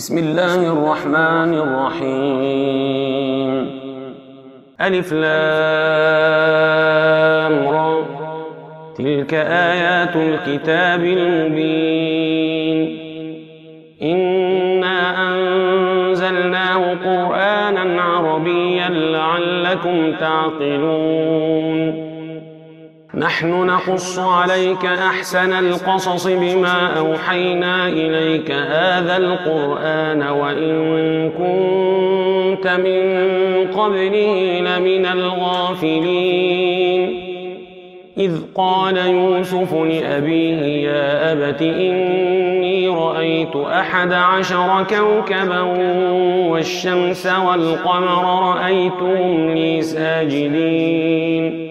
بسم الله الرحمن الرحيم. ألف لام را. تلك آيات الكتاب المبين. إنا أنزلناه قرآنا عربيا لعلكم تعقلون. نحن نقص عليك أحسن القصص بما أوحينا إليك هذا القرآن وإن كنت من قبله لمن الغافلين. إذ قال يوسف لأبيه يا أبت إني رأيت 11 كوكبا والشمس والقمر رأيتهم لي ساجدين.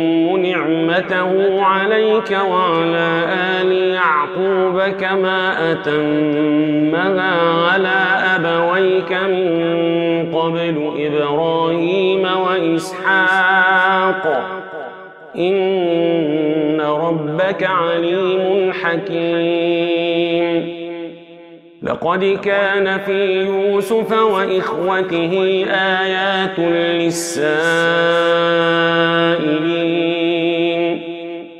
نعمته عليك وعلى آل يعقوب كما أتمها على أبويك من قبل إبراهيم وإسحاق إن ربك عليم حكيم. لقد كان في يوسف وإخوته آيات للسائلين.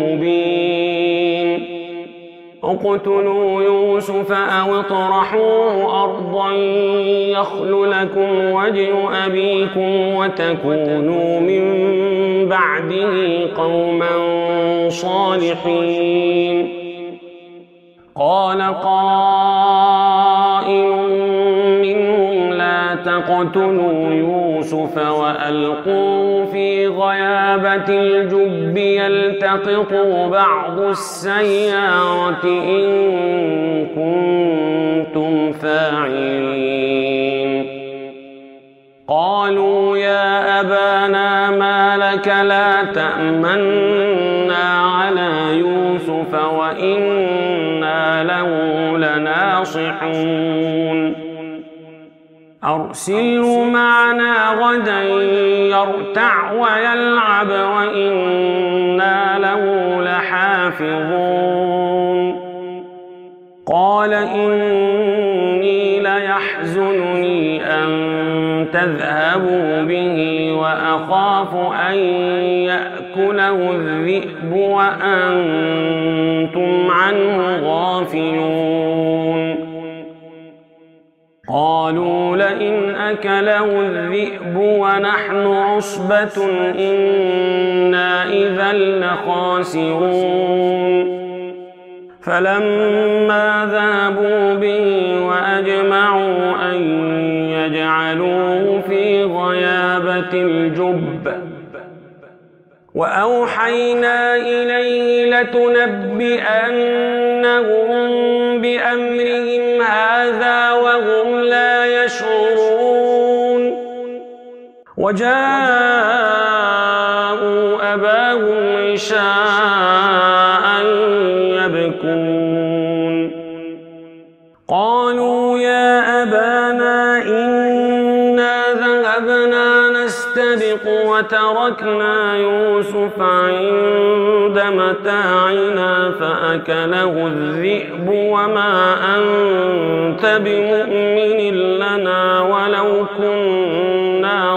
مبين. اقتلوا يوسف أو اطرحوه أرضا يخل لكم وجه أبيكم وتكونوا من بعده قوما صالحين. قال قائل منهم لا تقتلوا يوسف وألقوه في غيابة الجب يلتقطوا بعض السيارة إن كنتم فاعلين. قالوا يا أبانا ما لك لا تأمنا على يوسف وإنا له لناصحون. أرسله معنا غدا يرتع ويلعب وإنا له لحافظون. قال إني ليحزنني أن تذهبوا به وأخاف أن يأكله الذئب وأنتم عنه غافلون. قالوا لئن أكله الذئب ونحن عصبة إنا إذا لخاسرون. فلما ذهبوا به وأجمعوا أن يجعلوه في غيابة الجب وأوحينا إليه لتنبئنهم بأمرهم هذا وهم لا يشعرون. وجاءوا أباهم عشاء يبكون. قالوا يا أبانا إنا ذهبنا نستبق وتركنا يوسف عند متاعنا فأكله الذئب وما أنت بمؤمن لنا ولو كنا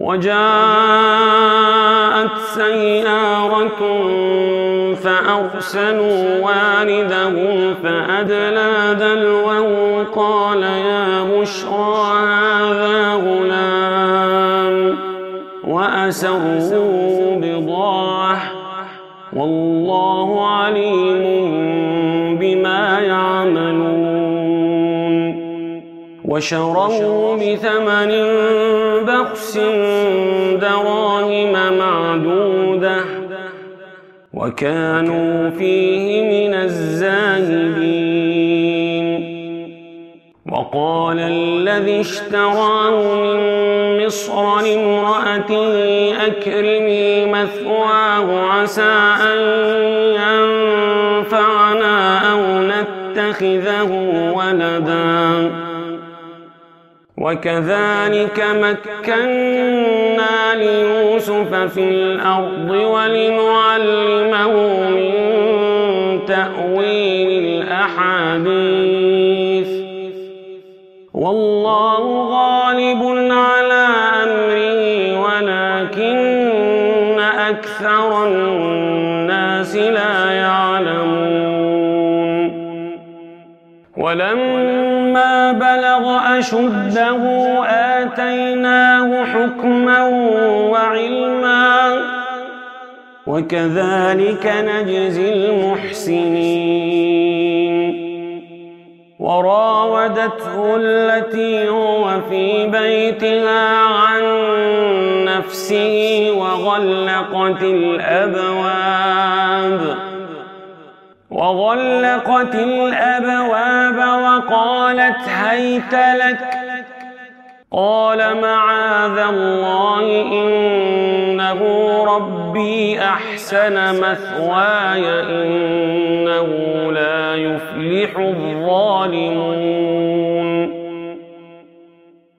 وجاءت سيارة فأرسلوا واردهم فأدلى دلوه قال يا بشرى هذا غلام وأسروا بضاعة والله عليم بما يعملون وشروه بثمن بخس دراهم معدودة وكانوا فيه من الزاهدين وقال الذي اشتراه من مصر لامرأته أكرمي مثواه عسى أن ينفعنا أو نتخذه ولدا وكذلك مكنا ليوسف في الأرض ولنعلمه من تأويل الأحاديث والله غالب على أمره ولكن أكثر الناس لا يعلمون ولما بلغ أشده آتيناه حكما وعلما وكذلك نجزي المحسنين وراودته التي هو في بيتها عن نفسه وغلقت الأبواب وقالت هيت لك قال معاذ الله إنه ربي أحسن مثواي إنه لا يفلح الظالمون